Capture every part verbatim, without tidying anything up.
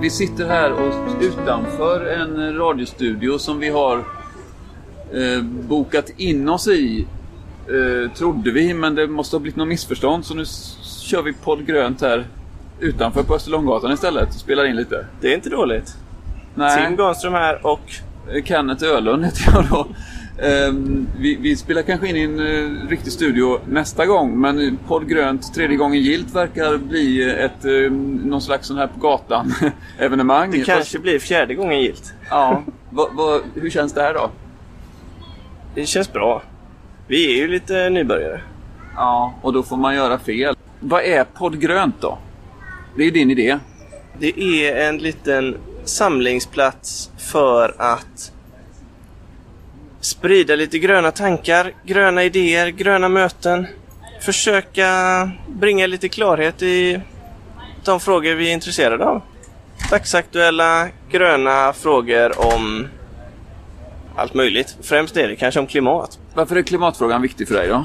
Vi sitter här och utanför en radiostudio som vi har eh, bokat in oss i, eh, trodde vi, men det måste ha blivit något missförstånd. Så nu s- kör vi poddgrönt här utanför på Österlånggatan istället och spelar in lite. Det är inte dåligt. Nej. Tim Gunström här och Kenneth Ölund heter jag då. Um, vi, vi spelar kanske in i en uh, riktig studio nästa gång, men poddgrönt tredje gången gilt verkar bli ett, uh, någon slags sån här på gatan evenemang. Det kanske Fast... blir fjärde gången gilt. Ja, va, va, hur känns det här då? Det känns bra. Vi är ju lite nybörjare. Ja, och då får man göra fel. Vad är poddgrönt då? Det är din idé. Det är en liten samlingsplats för att sprida lite gröna tankar, gröna idéer, gröna möten. Försöka bringa lite klarhet i de frågor vi är intresserade av. Dagsaktuella gröna frågor om allt möjligt. Främst är det kanske om klimat. Varför är klimatfrågan viktig för dig då?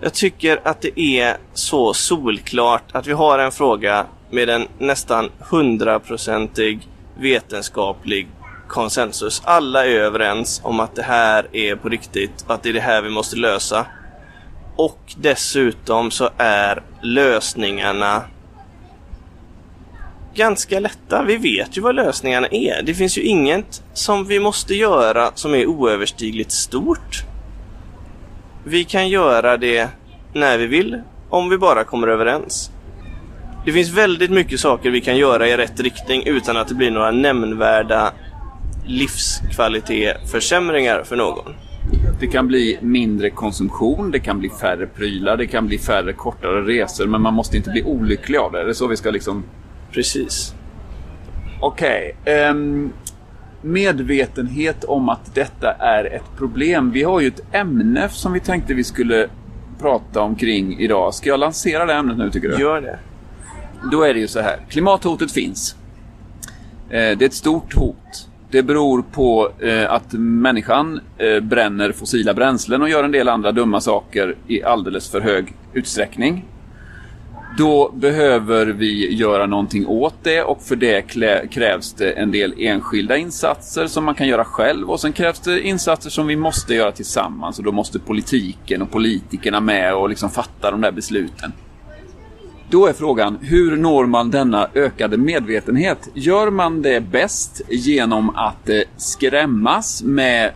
Jag tycker att det är så solklart att vi har en fråga med en nästan hundraprocentig vetenskaplig konsensus. Alla är överens om att det här är på riktigt, att det är det här vi måste lösa. Och dessutom så är lösningarna ganska lätta. Vi vet ju vad lösningarna är. Det finns ju inget som vi måste göra som är oöverstigligt stort. Vi kan göra det när vi vill, om vi bara kommer överens. Det finns väldigt mycket saker vi kan göra i rätt riktning utan att det blir några nämnvärda livskvalitetförsämringar för någon. Det kan bli mindre konsumtion, det kan bli färre prylar, det kan bli färre kortare resor, men man måste inte bli olycklig av det. Det är så vi ska liksom... Precis. Okej. Okay. Um, medvetenhet om att detta är ett problem. Vi har ju ett ämne som vi tänkte vi skulle prata omkring idag. Ska jag lansera det ämnet nu, tycker du? Gör det. Då är det ju så här. Klimathotet finns. Eh, det är ett stort hot. Det beror på eh, att människan eh, bränner fossila bränslen och gör en del andra dumma saker i alldeles för hög utsträckning. Då behöver vi göra någonting åt det, och för det klä- krävs det en del enskilda insatser som man kan göra själv, och sen krävs det insatser som vi måste göra tillsammans, och då måste politiken och politikerna med och liksom fatta de där besluten. Då är frågan, hur når man denna ökade medvetenhet? Gör man det bäst genom att skrämmas med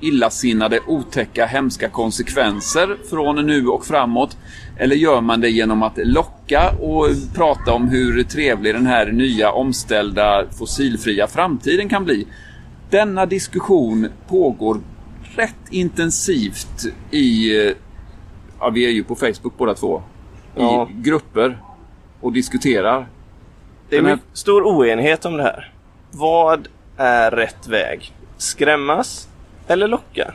illasinnade, otäcka, hemska konsekvenser från nu och framåt? Eller gör man det genom att locka och prata om hur trevlig den här nya, omställda, fossilfria framtiden kan bli? Denna diskussion pågår rätt intensivt i... Ja, vi är ju på Facebook båda två. I ja. grupper och diskuterar. Det är en här... stor oenighet om det här. Vad är rätt väg? Skrämmas eller locka?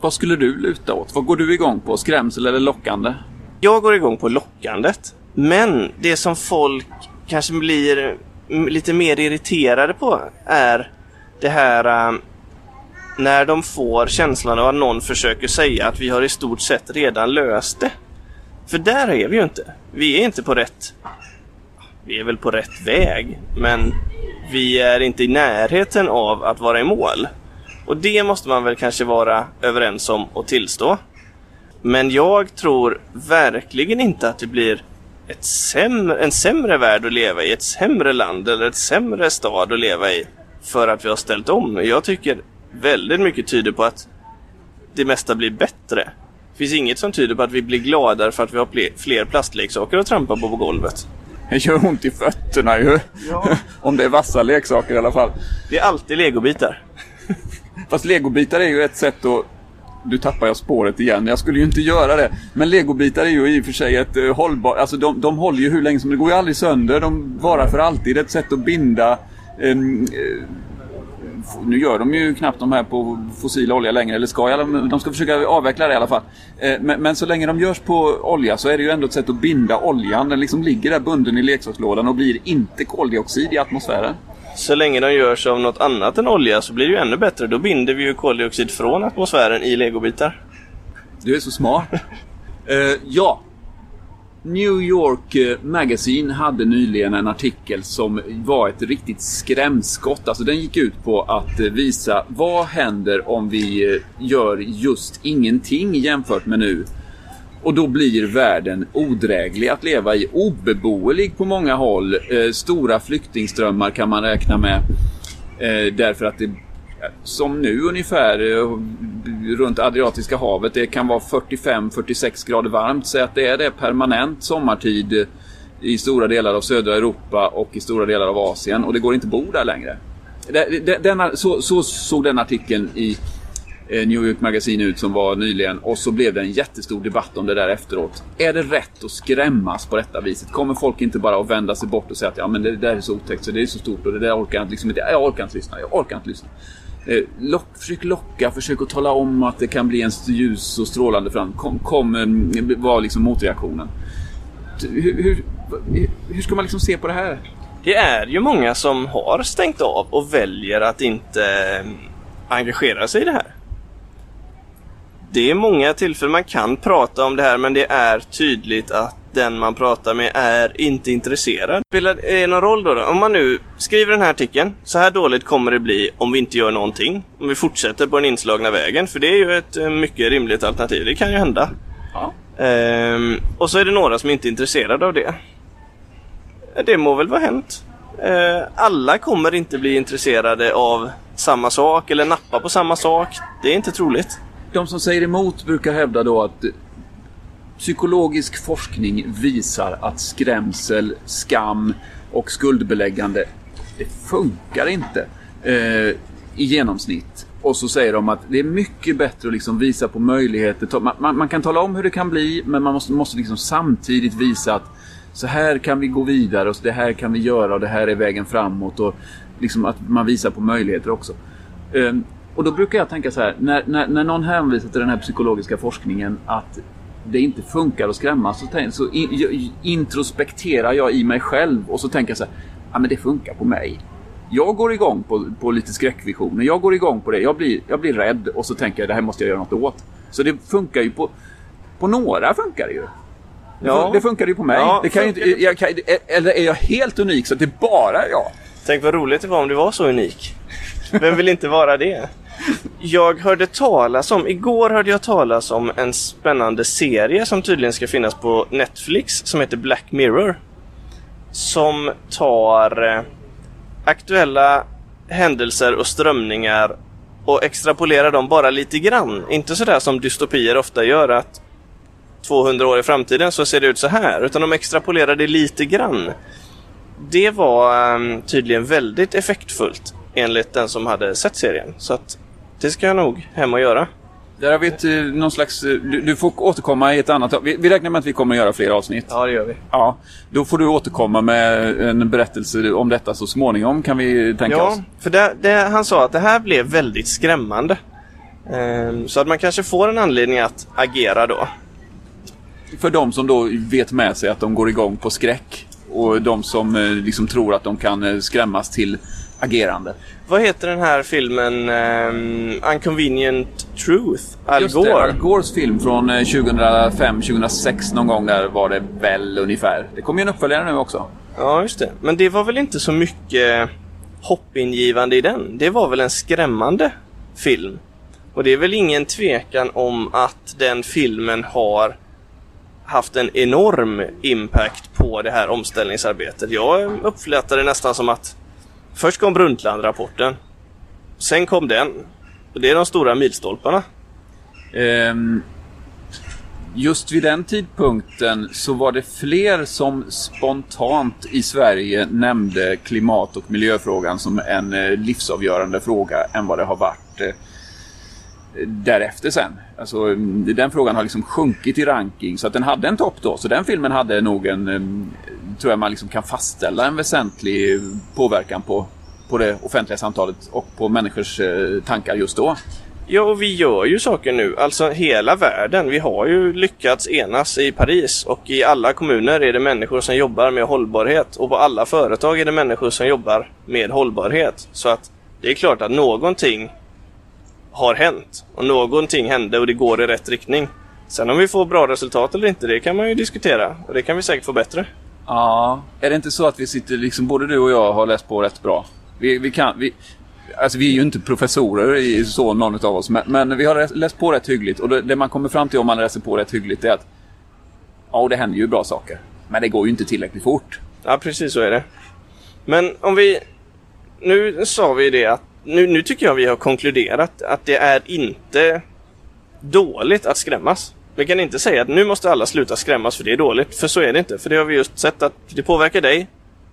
Vad skulle du luta åt? Vad går du igång på? Skrämsel eller lockande? Jag går igång på lockandet. Men det som folk kanske blir lite mer irriterade på är det här... Um... när de får känslan av att någon försöker säga att vi har i stort sett redan löst det. För där är vi ju inte. Vi är inte på rätt... Vi är väl på rätt väg, men vi är inte i närheten av att vara i mål. Och det måste man väl kanske vara överens om och tillstå. Men jag tror verkligen inte att det blir ett sämre, en sämre värld att leva i, ett sämre land eller ett sämre stad att leva i för att vi har ställt om. Jag tycker väldigt mycket tyder på att det mesta blir bättre. Det finns inget som tyder på att vi blir gladare för att vi har ple- fler plastleksaker att trampa på på golvet. Det gör ont i fötterna ju. Ja. Om det är vassa leksaker i alla fall. Det är alltid legobitar. Fast legobitar är ju ett sätt att... Du tappar jag spåret igen. Jag skulle ju inte göra det. Men legobitar är ju i och för sig ett uh, hållbart... Alltså de, de håller ju hur länge som... Det går ju aldrig sönder. De varar för alltid. Det är ett sätt att binda... Um, uh, Nu gör de ju knappt de här på fossil olja längre, eller ska jag, de ska försöka avveckla det i alla fall. Men, men så länge de görs på olja så är det ju ändå ett sätt att binda oljan. Den liksom ligger där bunden i leksakslådan och blir inte koldioxid i atmosfären. Så länge de görs av något annat än olja så blir det ju ännu bättre. Då binder vi ju koldioxid från atmosfären i legobitar. Du är så smart. uh, ja. New York Magazine hade nyligen en artikel som var ett riktigt skrämskott. Alltså den gick ut på att visa vad händer om vi gör just ingenting jämfört med nu. Och då blir världen odräglig att leva i, obeboelig på många håll. Eh, stora flyktingströmmar kan man räkna med. Eh, därför att det, som nu ungefär, eh, runt Adriatiska havet, det kan vara fyrtiofem till fyrtiosex grader varmt. Så att det är det permanent sommartid i stora delar av södra Europa och i stora delar av Asien. Och det går inte att bo där längre. Denna, så, så såg den artikeln i New York Magazine ut som var nyligen, och så blev det en jättestor debatt om det där efteråt. Är det rätt att skrämmas på detta viset? Kommer folk inte bara att vända sig bort och säga att ja, men det där är så otäckt, så det är så stort, och det där orkar jag inte, liksom, jag orkar inte lyssna, jag orkar inte lyssna. Lock, försök locka, försök att tala om att det kan bli en ljus och strålande fram. Kom, kom var liksom motreaktionen. Hur, hur, hur ska man liksom se på det här? Det är ju många som har stängt av och väljer att inte engagera sig i det här. Det är många tillfällen man kan prata om det här, men det är tydligt att den man pratar med är inte intresserad. Spelar det någon roll då, då? Om man nu skriver den här artikeln, så här dåligt kommer det bli om vi inte gör någonting. Om vi fortsätter på den inslagna vägen, för det är ju ett mycket rimligt alternativ, det kan ju hända. Ja. Ehm, och så är det några som inte är intresserade av det. Det må väl vara hänt. Ehm, alla kommer inte bli intresserade av samma sak eller nappa på samma sak. Det är inte troligt. De som säger emot brukar hävda då att psykologisk forskning visar att skrämsel, skam och skuldbeläggande, det funkar inte eh, i genomsnitt. Och så säger de att det är mycket bättre att liksom visa på möjligheter. Man, man, man kan tala om hur det kan bli, men man måste, måste liksom samtidigt visa att så här kan vi gå vidare, och så det här kan vi göra, och det här är vägen framåt, och liksom att man visar på möjligheter också. Eh, Och då brukar jag tänka så här, när, när, när någon hänvisar till den här psykologiska forskningen att det inte funkar att skrämmas, så, tänk, så in, introspekterar jag i mig själv och så tänker jag så här, ja men det funkar på mig. Jag går igång på, på lite skräckvisioner, jag går igång på det, jag blir, jag blir rädd, och så tänker jag, det här måste jag göra något åt. Så det funkar ju på, på några funkar det ju. Ja. Det funkar ju på mig. Ja, det kan ju inte, jag kan, eller är jag helt unik så att det är bara jag? Tänk vad roligt det var om du var så unik. Vem vill inte vara det? Jag hörde talas om, igår hörde jag talas om en spännande serie som tydligen ska finnas på Netflix som heter Black Mirror, som tar aktuella händelser och strömningar och extrapolerar dem bara lite grann. Inte sådär som dystopier ofta gör, att tvåhundra år i framtiden så ser det ut så här, utan de extrapolerar det lite grann. Det var tydligen väldigt effektfullt, enligt den som hade sett serien. Så att det ska jag nog hem och göra. Där har vi ett, någon slags... Du, du får återkomma i ett annat... Vi, vi räknar med att vi kommer att göra fler avsnitt. Ja, det gör vi. Ja, då får du återkomma med en berättelse om detta så småningom, kan vi tänka ja, oss. Ja, för det, det, han sa att det här blev väldigt skrämmande. Ehm, så att man kanske får en anledning att agera då. För de som då vet med sig att de går igång på skräck, och de som liksom tror att de kan skrämmas till... agerande. Vad heter den här filmen? Um, An Inconvenient Truth? Al Gore. Just det, Al Gores film från tjugohundrafem tjugohundrasex någon gång där var det väl ungefär. Det kommer ju en uppföljare nu också. Ja, just det. Men det var väl inte så mycket hoppingivande i den. Det var väl en skrämmande film. Och det är väl ingen tvekan om att den filmen har haft en enorm impact på det här omställningsarbetet. Jag uppfattar det nästan som att först kom Brundtlandrapporten, sen kom den, och det är de stora milstolparna. Um, just vid den tidpunkten så var det fler som spontant i Sverige nämnde klimat- och miljöfrågan som en livsavgörande fråga än vad det har varit därefter sen. Alltså, den frågan har liksom sjunkit i ranking, så att den hade en topp då. Så den filmen hade nog en, tror jag man liksom kan fastställa, en väsentlig påverkan på, på det offentliga samtalet och på människors tankar just då. Ja, och vi gör ju saker nu. Alltså hela världen. Vi har ju lyckats enas i Paris, och i alla kommuner är det människor som jobbar med hållbarhet, och på alla företag är det människor som jobbar med hållbarhet. Så att det är klart att någonting har hänt, och någonting hände, och det går i rätt riktning. Sen om vi får bra resultat eller inte, det kan man ju diskutera. Och det kan vi säkert få bättre. Ja, är det inte så att vi sitter liksom, både du och jag har läst på rätt bra? Vi, vi kan... Vi... Alltså vi är ju inte professorer i så någon av oss, men, men vi har läst på rätt hyggligt. Och det, det man kommer fram till om man läser på rätt hyggligt är att ja, det händer ju bra saker, men det går ju inte tillräckligt fort. Ja, precis så är det. Men om vi... Nu sa vi det att nu, nu tycker jag vi har konkluderat att det är inte dåligt att skrämmas. Vi kan inte säga att nu måste alla sluta skrämmas för det är dåligt, för så är det inte. För det har vi just sett att det påverkar dig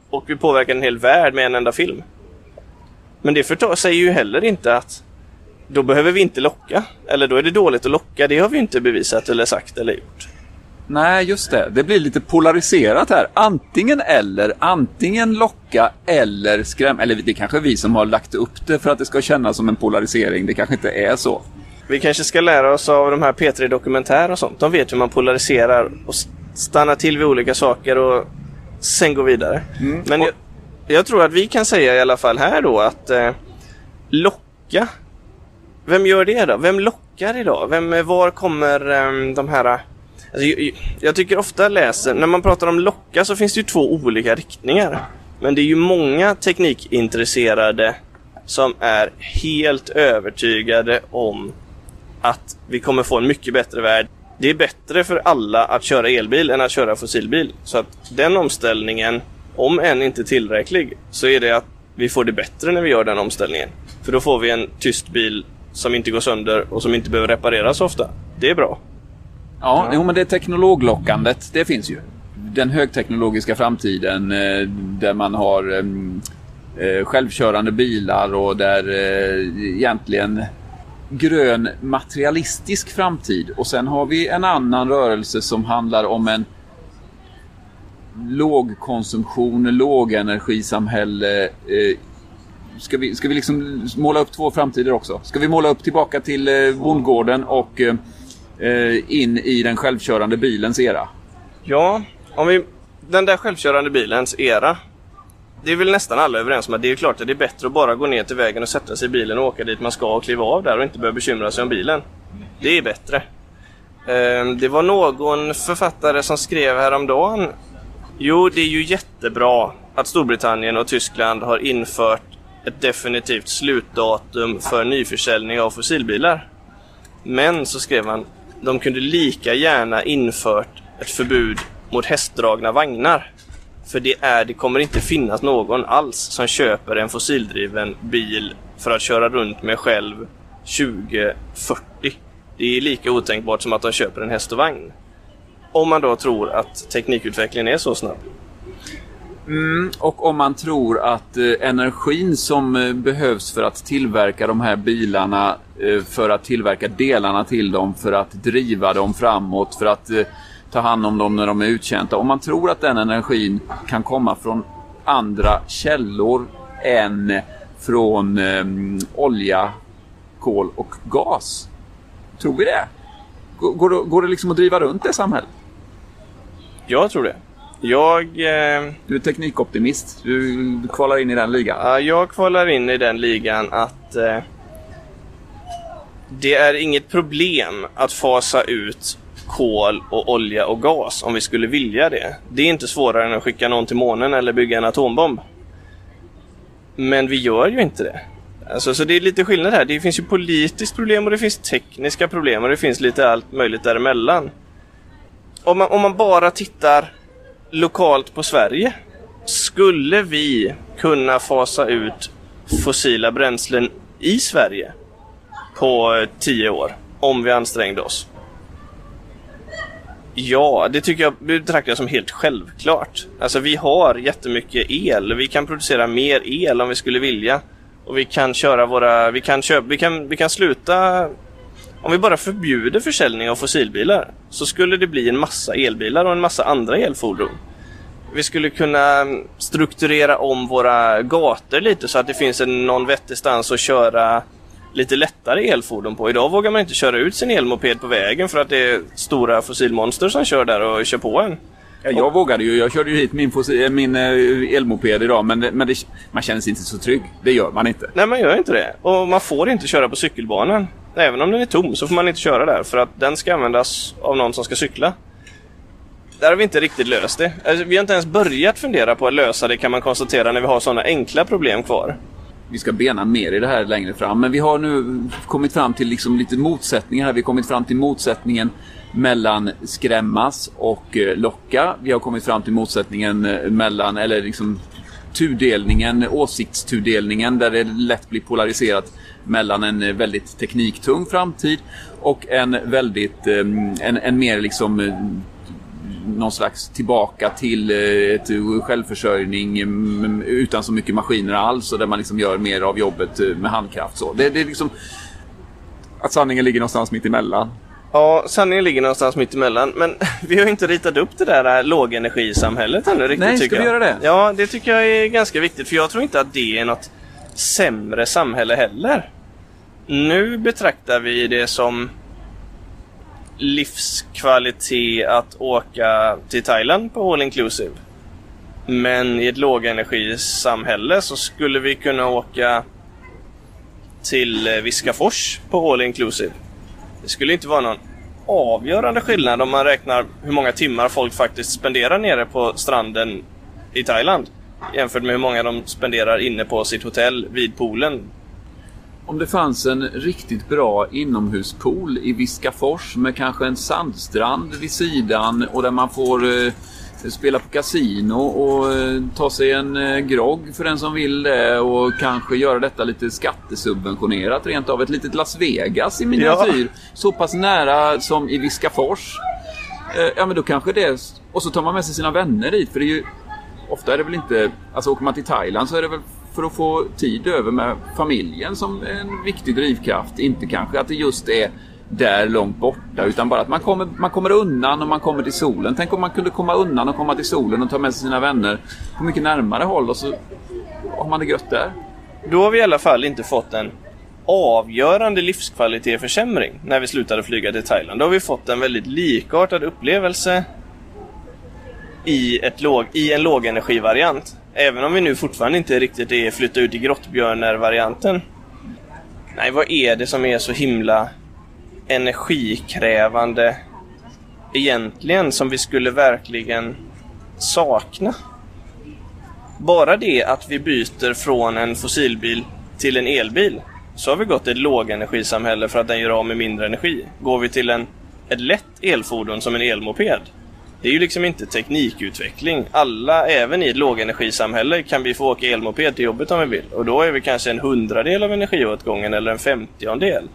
och vi påverkar en hel värld med en enda film. Men det förtar säger ju heller inte att då behöver vi inte locka. Eller då är det dåligt att locka. Det har vi inte bevisat eller sagt eller gjort. Nej, just det. Det blir lite polariserat här. Antingen eller. Antingen locka eller skräm. Eller det kanske är vi som har lagt upp det för att det ska kännas som en polarisering. Det kanske inte är så. Vi kanske ska lära oss av de här P tre-dokumentär och sånt. De vet hur man polariserar och stannar till vid olika saker och sen går vidare. Mm. Men... Och- Jag tror att vi kan säga i alla fall här då att eh, locka. Vem gör det då? Vem lockar idag? Vem, var kommer eh, de här... Alltså, jag, jag tycker ofta läser... När man pratar om locka så finns det ju två olika riktningar. Men det är ju många teknikintresserade som är helt övertygade om att vi kommer få en mycket bättre värld. Det är bättre för alla att köra elbil än att köra fossilbil. Så att den omställningen... Om än inte tillräcklig så är det att vi får det bättre när vi gör den omställningen. För då får vi en tyst bil som inte går sönder och som inte behöver repareras ofta. Det är bra. Ja, ja. Jo, men det teknologlockandet, det finns ju. Den högteknologiska framtiden där man har självkörande bilar och där egentligen grön materialistisk framtid. Och sen har vi en annan rörelse som handlar om en lågkonsumtion, lågenergisamhälle. Eh, ska vi, ska vi liksom måla upp två framtider också? Ska vi måla upp tillbaka till eh, bondgården och eh, in i den självkörande bilens era? Ja, om vi, den där självkörande bilens era, det är väl nästan alla överens om att det är klart att det är bättre att bara gå ner till vägen och sätta sig i bilen och åka dit man ska och kliva av där och inte behöva bekymra sig om bilen. Det är bättre. Eh, det var någon författare som skrev häromdagen. Jo, det är ju jättebra att Storbritannien och Tyskland har infört ett definitivt slutdatum för nyförsäljning av fossilbilar. Men, så skrev han, de kunde lika gärna infört ett förbud mot hästdragna vagnar. För det, är, det kommer inte finnas någon alls som köper en fossildriven bil för att köra runt med själv tjugo fyrtio. Det är lika otänkbart som att de köper en häst och vagn. Om man då tror att teknikutvecklingen är så snabb. Mm, och om man tror att eh, energin som eh, behövs för att tillverka de här bilarna, eh, för att tillverka delarna till dem, för att driva dem framåt, för att eh, ta hand om dem när de är uttjänta. Om man tror att den energin kan komma från andra källor än från eh, olja, kol och gas. Tror vi det? Går det, går det liksom att driva runt det samhället? Jag tror det. Jag... Eh, du är teknikoptimist. Du, du kvalar in i den ligan. Jag kvalar in i den ligan att eh, det är inget problem att fasa ut kol och olja och gas om vi skulle vilja det. Det är inte svårare än att skicka någon till månen eller bygga en atombomb. Men vi gör ju inte det. Alltså, så det är lite skillnad här. Det finns ju politiskt problem och det finns tekniska problem och det finns lite allt möjligt däremellan. Om man, om man bara tittar lokalt på Sverige, skulle vi kunna fasa ut fossila bränslen i Sverige på tio år om vi ansträngde oss? Ja, det tycker jag betraktar jag som helt självklart. Alltså vi har jättemycket el. Vi kan producera mer el om vi skulle vilja. Och vi kan köra våra vi kan köpa vi kan vi kan sluta om vi bara förbjuder försäljning av fossilbilar så skulle det bli en massa elbilar och en massa andra elfordon. Vi skulle kunna strukturera om våra gator lite så att det finns en någon vettig stans att köra lite lättare elfordon på. Idag vågar man inte köra ut sin elmoped på vägen för att det är stora fossilmonster som kör där och kör på en. Ja, jag vågade ju. Jag körde ju hit min, min elmoped idag, men, det, men det, man känner sig inte så trygg. Det gör man inte. Nej, man gör inte det. Och man får inte köra på cykelbanan. Även om den är tom så får man inte köra där, för att den ska användas av någon som ska cykla. Där har vi inte riktigt löst det. Alltså, vi har inte ens börjat fundera på att lösa det, kan man konstatera, när vi har sådana enkla problem kvar. Vi ska bena mer i det här längre fram. Men vi har nu kommit fram till liksom lite motsättningar här. Vi har kommit fram till motsättningen mellan skrämmas och locka. Vi har kommit fram till motsättningen mellan, eller liksom tudelningen, åsiktstudelningen, där det lätt blir polariserat mellan en väldigt tekniktung framtid och en väldigt, en, en mer liksom någon slags tillbaka till ett självförsörjning utan så mycket maskiner alls, och där man liksom gör mer av jobbet med handkraft. Så det, det är liksom att sanningen ligger någonstans mitt emellan. Ja, sanningen ligger någonstans mitt emellan, men vi har inte ritat upp det där, där lågenergisamhället ännu riktigt. Nej, ska tycker vi jag. Göra det? Ja, det tycker jag är ganska viktigt, för jag tror inte att det är något sämre samhälle heller. Nu betraktar vi det som livskvalitet att åka till Thailand på all inclusive. Men i ett lågenergisamhälle så skulle vi kunna åka till Viskafors på all inclusive. Det skulle inte vara någon avgörande skillnad om man räknar hur många timmar folk faktiskt spenderar nere på stranden i Thailand jämfört med hur många de spenderar inne på sitt hotell vid poolen. Om det fanns en riktigt bra inomhuspool i Viskafors med kanske en sandstrand vid sidan, och där man får eh, spela på kasino och eh, ta sig en eh, grogg för den som vill det, och kanske göra detta lite skattesubventionerat, rent av ett litet Las Vegas i miniatyr, ja. Så pass nära som i Viskafors. Eh, ja, men då kanske det, och så tar man med sig sina vänner dit, för det är ju ofta är det väl inte, alltså åker man till Thailand så är det väl för att få tid över med familjen som en viktig drivkraft. Inte kanske att det just är där långt borta, utan bara att man kommer, man kommer undan och man kommer till solen. Tänk om man kunde komma undan och komma till solen och ta med sig sina vänner på mycket närmare håll, och så har man det gött där. Då har vi i alla fall inte fått en avgörande livskvalitetsförsämring när vi slutade flyga till Thailand. Då har vi fått en väldigt likartad upplevelse i, ett låg, i en lågenergivariant. Även om vi nu fortfarande inte riktigt är flytta ut i grottbjörner-varianten. Nej, vad är det som är så himla energikrävande egentligen som vi skulle verkligen sakna? Bara det att vi byter från en fossilbil till en elbil, så har vi gått till ett lågenergisamhälle för att den gör av med mindre energi. Går vi till en, ett lätt elfordon som en elmoped, det är ju liksom inte teknikutveckling. Alla, även i ett lågenergisamhälle, kan vi få åka elmoped till jobbet om vi vill. Och då är vi kanske en hundradel av energiåtgången eller en femtiondel.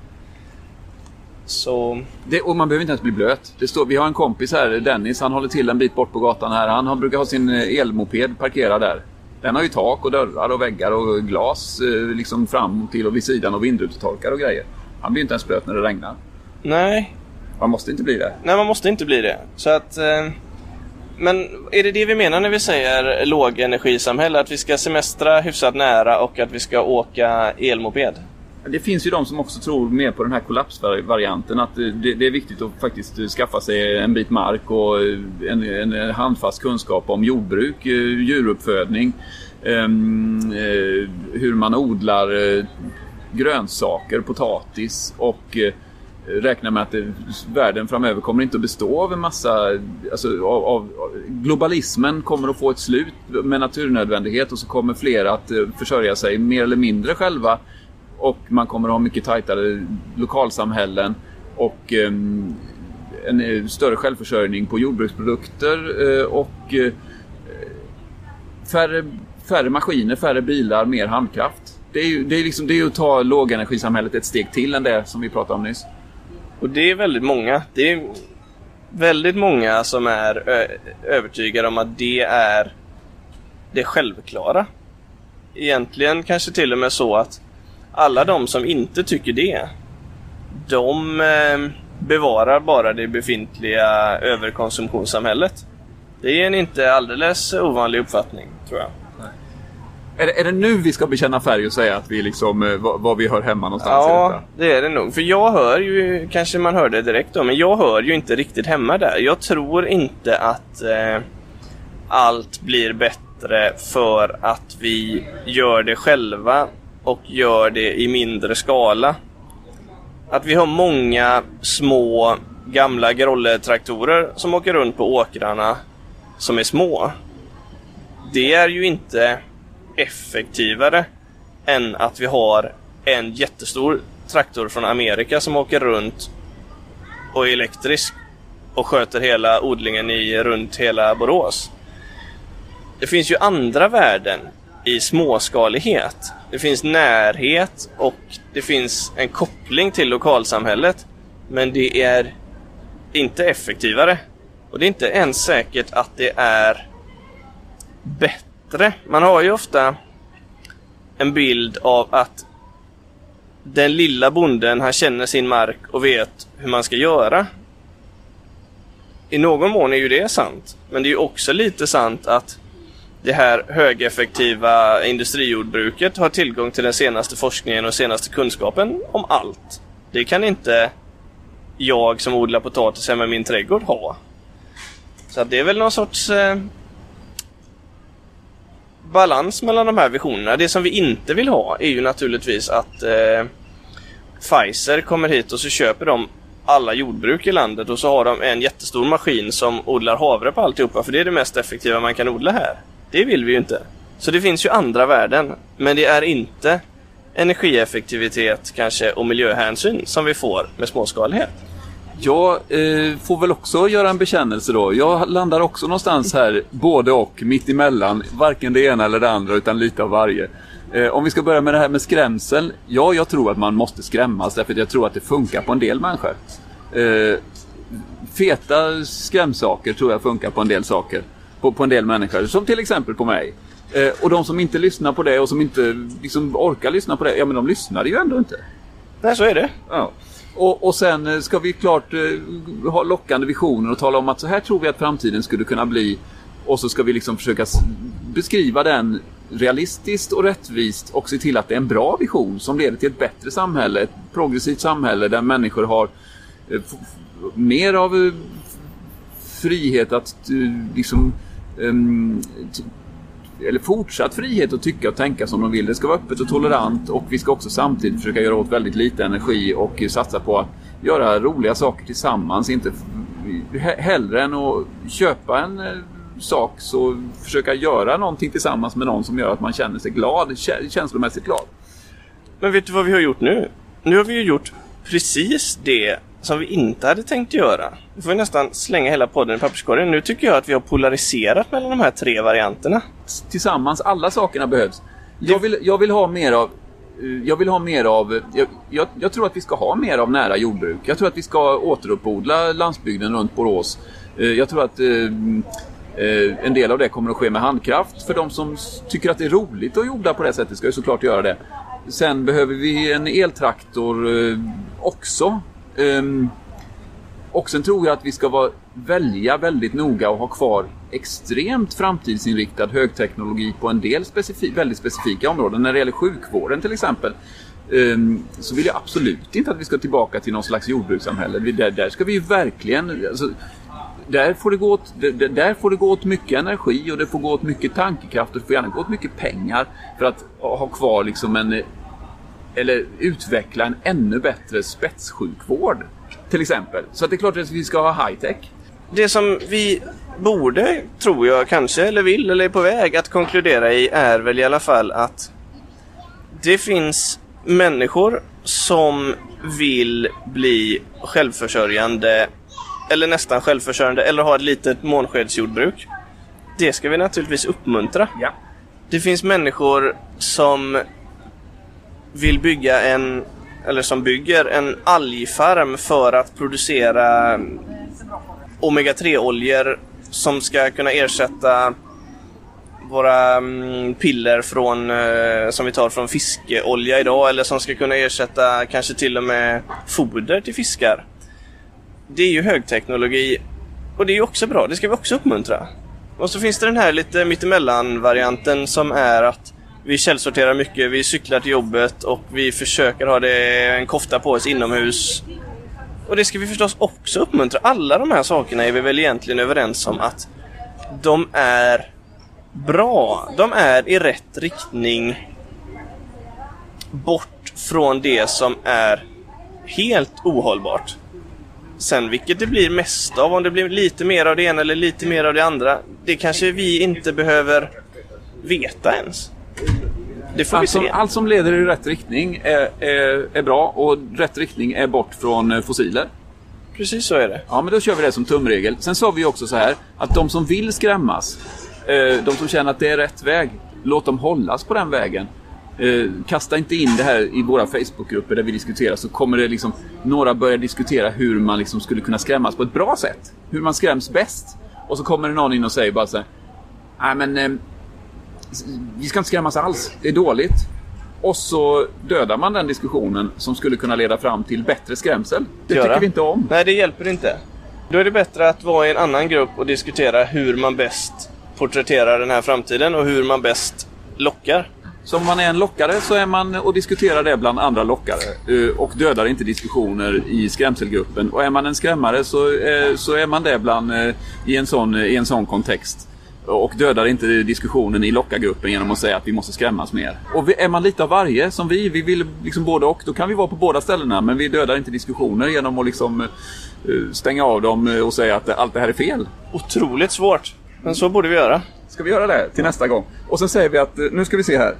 Så... Det, och man behöver inte ens bli blöt. Det står, vi har en kompis här, Dennis, han håller till en bit bort på gatan här. Han, han brukar ha sin elmoped parkerad där. Den har ju tak och dörrar och väggar och glas liksom fram till och vid sidan, och vindrutetorkar och grejer. Han blir inte ens blöt när det regnar. Nej. Man måste inte bli det. Nej, man måste inte bli det. Så att, eh, men är det det vi menar när vi säger lågenergisamhälle? Att vi ska semestra hyfsat nära och att vi ska åka elmoped? Det finns ju de som också tror mer på den här kollapsvarianten. Att det, det är viktigt att faktiskt skaffa sig en bit mark och en, en handfast kunskap om jordbruk, djuruppfödning, eh, hur man odlar eh, grönsaker, potatis och... Eh, räkna med att det, världen framöver kommer inte att bestå av en massa, alltså av, av, globalismen kommer att få ett slut med naturnödvändighet, och så kommer fler att försörja sig mer eller mindre själva, och man kommer att ha mycket tajtare lokalsamhällen och eh, en större självförsörjning på jordbruksprodukter eh, och eh, färre, färre maskiner, färre bilar, mer handkraft. Det är ju, det är liksom, det är ju att ta lågenergisamhället ett steg till än det som vi pratade om nyss. Och det är väldigt många, det är väldigt många som är ö- övertygade om att det är det självklara. Egentligen kanske till och med så att alla de som inte tycker det, de eh, bevarar bara det befintliga överkonsumtionssamhället. Det är en inte alldeles ovanlig uppfattning, tror jag. Är det, är det nu vi ska bekänna färg och säga att vi liksom, vad, vad vi hör hemma någonstans? Ja, i detta? Det är det nog. För jag hör ju, kanske man hör det direkt då, men jag hör ju inte riktigt hemma där. Jag tror inte att eh, allt blir bättre för att vi gör det själva och gör det i mindre skala. att vi har många små gamla grolletraktorer som åker runt på åkrarna som är små. Det är ju inte effektivare än att vi har en jättestor traktor från Amerika som åker runt och är elektrisk och sköter hela odlingen i runt hela Borås. Det finns ju andra värden i småskalighet. Det finns närhet och det finns en koppling till lokalsamhället. Men det är inte effektivare. Och det är inte ens säkert att det är bättre. Man har ju ofta en bild av att den lilla bonden, han känner sin mark och vet hur man ska göra. I någon mån är ju det sant. Men det är ju också lite sant att det här högeffektiva industrijordbruket har tillgång till den senaste forskningen och senaste kunskapen om allt. Det kan inte jag som odlar potatis hemma i min trädgård ha. Så det är väl någon sorts eh, balans mellan de här visionerna. Det som vi inte vill ha är ju naturligtvis att eh, Pfizer kommer hit och så köper de alla jordbruk i landet och så har de en jättestor maskin som odlar havre på alltihopa, för det är det mest effektiva man kan odla här. Det vill vi ju inte. Så det finns ju andra värden, men det är inte energieffektivitet kanske och miljöhänsyn som vi får med småskalighet. Jag eh, får väl också göra en bekännelse då. Jag landar också någonstans här, både och, mitt emellan, varken det ena eller det andra utan lite av varje. Eh, om vi ska börja med det här med skrämseln. Ja, jag tror att man måste skrämmas därför att jag tror att det funkar på en del människor. Eh, feta skrämsaker tror jag funkar på en del saker. På, på en del människor, som till exempel på mig. Eh, och de som inte lyssnar på det och som inte liksom orkar lyssna på det, ja men de lyssnar ju ändå inte. Nej, så är det. Ja. Och, och sen ska vi klart eh, ha lockande visioner och tala om att så här tror vi att framtiden skulle kunna bli. Och så ska vi liksom försöka s- beskriva den realistiskt och rättvist och se till att det är en bra vision som leder till ett bättre samhälle, ett progressivt samhälle där människor har eh, f- f- mer av eh, frihet att liksom um, t- eller fortsatt frihet att tycka och tänka som de vill. Det ska vara öppet och tolerant och vi ska också samtidigt försöka göra åt väldigt lite energi och satsa på att göra roliga saker tillsammans, inte he- hellre än att köpa en eh, sak, så försöka göra någonting tillsammans med någon som gör att man känner sig glad, kä- känslomässigt glad. Men vet du vad vi har gjort nu? Nu har vi ju gjort precis det som vi inte hade tänkt göra. Vi får nästan slänga hela podden i papperskorgen. Nu tycker jag att vi har polariserat mellan de här tre varianterna. Tillsammans, alla sakerna behövs. Jag vill, jag vill ha mer av... Jag vill ha mer av... Jag, jag, jag tror att vi ska ha mer av nära jordbruk. Jag tror att vi ska återuppodla landsbygden runt Borås. Jag tror att eh, en del av det kommer att ske med handkraft. För de som tycker att det är roligt att jordla på det sättet ska ju såklart göra det. Sen behöver vi en eltraktor eh, också. Um, och sen tror jag att vi ska vara, välja väldigt noga och ha kvar extremt framtidsinriktad högteknologi på en del specifi- väldigt specifika områden. När det gäller sjukvården till exempel um, så vill jag absolut inte att vi ska tillbaka till någon slags jordbrukssamhälle. Vi, där, där ska vi ju verkligen... Alltså, där, får det gå åt, där, där får det gå åt mycket energi och det får gå åt mycket tankekraft och det får gärna gå åt mycket pengar för att ha kvar liksom en... eller utveckla en ännu bättre spetssjukvård till exempel. Så att det är klart att vi ska ha high-tech. Det som vi borde, tror jag kanske, eller vill, eller är på väg att konkludera i är väl i alla fall att det finns människor som vill bli självförsörjande eller nästan självförsörjande eller ha ett litet månskedsjordbruk. Det ska vi naturligtvis uppmuntra. Ja. Det finns människor som vill bygga en, eller som bygger en algfarm för att producera omega tre oljor som ska kunna ersätta våra piller från, som vi tar från fiskeolja idag, eller som ska kunna ersätta kanske till och med foder till fiskar. Det är ju högteknologi och det är ju också bra, det ska vi också uppmuntra. Och så finns det den här lite mittemellan-varianten som är att vi källsorterar mycket, vi cyklar till jobbet och vi försöker ha det en kofta på oss inomhus. Och det ska vi förstås också uppmuntra. Alla de här sakerna är vi väl egentligen överens om att de är bra. De är i rätt riktning bort från det som är helt ohållbart. Sen vilket det blir mest av, om det blir lite mer av det ena eller lite mer av det andra, det kanske vi inte behöver veta ens. Det får vi se. Allt som leder i rätt riktning är, är, är bra, och rätt riktning är bort från fossiler. Precis så är det. Ja, men då kör vi det som tumregel. Sen sa vi också så här, att de som vill skrämmas, de som känner att det är rätt väg, låt dem hållas på den vägen. Kasta inte in det här i våra Facebookgrupper där vi diskuterar, så kommer det liksom några börja diskutera hur man liksom skulle kunna skrämmas på ett bra sätt, hur man skräms bäst, och så kommer det någon in och säger bara så här, nej men eh, vi ska inte skrämmas alls, det är dåligt, och så dödar man den diskussionen som skulle kunna leda fram till bättre skrämsel. Det Göra. tycker vi inte om. Nej, det hjälper inte. Då är det bättre att vara i en annan grupp och diskutera hur man bäst porträtterar den här framtiden och hur man bäst lockar. Så om man är en lockare så är man och diskuterar det bland andra lockare och dödar inte diskussioner i skrämselgruppen. Och är man en skrämmare så är, så är man det bland, i, en sån, i en sån kontext, och dödar inte diskussionen i lockargruppen genom att säga att vi måste skrämmas mer. Och är man lite av varje som vi, vi vill liksom både och, då kan vi vara på båda ställena, men vi dödar inte diskussioner genom att liksom stänga av dem och säga att allt det här är fel. Otroligt svårt, men så borde vi göra. Ska vi göra det till nästa gång? Och sen säger vi att nu ska vi se här.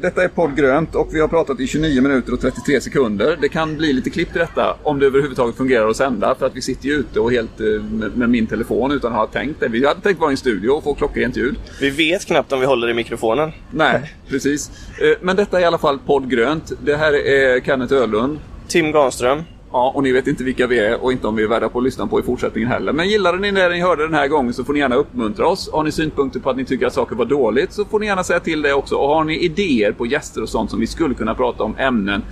Detta är poddgrönt och vi har pratat i tjugonio minuter och trettiotre sekunder. Det kan bli lite klipp till detta om det överhuvudtaget fungerar att sända, för att vi sitter ju ute och helt med min telefon utan att ha tänkt det. Vi hade tänkt vara i en studio och få klockrent ljud. Vi vet knappt om vi håller i mikrofonen. Nej, precis. Men detta är i alla fall poddgrönt. Det här är Kenneth Ölund. Tim Gunström. Ja, och ni vet inte vilka vi är och inte om vi är värda på att lyssna på i fortsättningen heller. Men gillade ni det ni hörde den här gången så får ni gärna uppmuntra oss. Har ni synpunkter på att ni tycker att saker var dåligt så får ni gärna säga till det också. Och har ni idéer på gäster och sånt som vi skulle kunna prata om, ämnen,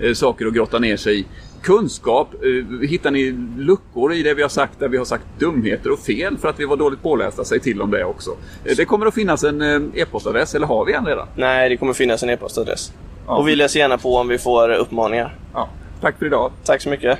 eh, saker att grotta ner sig i, kunskap, eh, hittar ni luckor i det vi har sagt där vi har sagt dumheter och fel för att vi var dåligt pålästa, säg till om det också. Eh, det kommer att finnas en eh, e-postadress, eller har vi en redan? Nej, det kommer finnas en e-postadress. Ja. Och vi läser gärna på om vi får uppmaningar. Ja. Tack för idag. Tack så mycket.